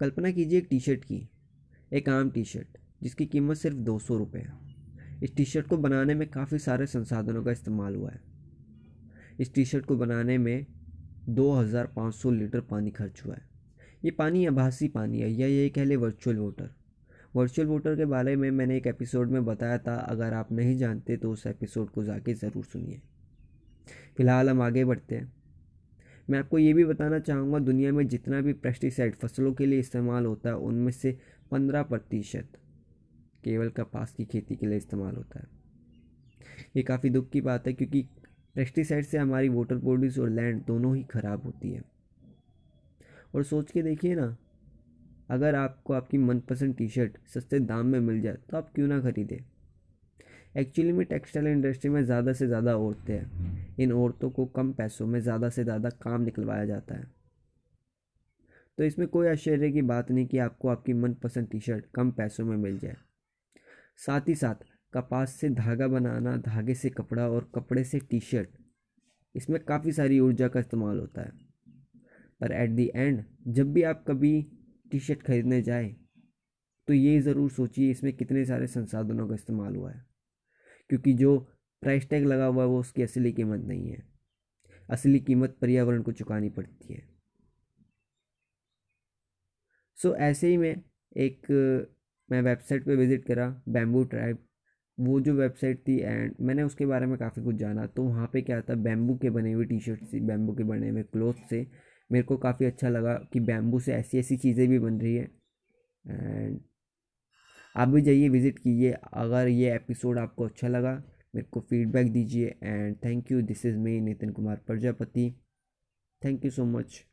कल्पना कीजिए एक T shirt की, एक आम टी शर्ट जिसकी कीमत सिर्फ 200 रुपये है। इस टी शर्ट को बनाने में काफ़ी सारे संसाधनों का इस्तेमाल हुआ है। इस टी शर्ट को बनाने में 2500 लीटर पानी खर्च हुआ है। ये पानी आभासी पानी है या ये कह लें वर्चुअल वाटर। वर्चुअल वाटर के बारे में मैंने एक एपिसोड में बताया था, अगर आप नहीं जानते तो उस एपिसोड को जाके ज़रूर सुनिए। फ़िलहाल हम आगे बढ़ते हैं। मैं आपको ये भी बताना चाहूँगा, दुनिया में जितना भी पेस्टिसाइड फसलों के लिए इस्तेमाल होता है उनमें से 15% केवल कपास की खेती के लिए इस्तेमाल होता है। ये काफ़ी दुख की बात है क्योंकि पेस्टिसाइड से हमारी वाटर बॉडीज़ और लैंड दोनों ही ख़राब होती है। और सोच के देखिए ना, अगर आपको आपकी मनपसंद टी शर्ट सस्ते दाम में मिल जाए तो आप क्यों ना ख़रीदें। एक्चुअली में टेक्सटाइल इंडस्ट्री में ज़्यादा से ज़्यादा औरतें हैं। इन औरतों को कम पैसों में ज़्यादा से ज़्यादा काम निकलवाया जाता है, तो इसमें कोई आश्चर्य की बात नहीं कि आपको आपकी मनपसंद टी शर्ट कम पैसों में मिल जाए। साथ ही साथ कपास से धागा बनाना, धागे से कपड़ा और कपड़े से टी शर्ट, इसमें काफ़ी सारी ऊर्जा का इस्तेमाल होता है। पर एट दी एंड जब भी आप कभी टी शर्ट खरीदने जाए तो ये ज़रूर सोचिए इसमें कितने सारे संसाधनों का इस्तेमाल हुआ है, क्योंकि जो प्राइस टैग लगा हुआ है वो उसकी असली कीमत नहीं है। असली कीमत पर्यावरण को चुकानी पड़ती है। सो ऐसे ही मैं वेबसाइट पे विज़िट करा, बैम्बू ट्राइब वो जो वेबसाइट थी, एंड मैंने उसके बारे में काफ़ी कुछ जाना। तो वहाँ पे क्या था, बैम्बू के बने हुए टी शर्ट से, बैम्बू के बने हुए क्लोथ से मेरे को काफ़ी अच्छा लगा कि बैम्बू से ऐसी ऐसी चीज़ें भी बन रही है। एंड आप भी जाइए, विज़िट कीजिए। अगर ये एपिसोड आपको अच्छा लगा मेरे को फीडबैक दीजिए। And thank you. This is me Nitin Kumar Prajapati. Thank you so much.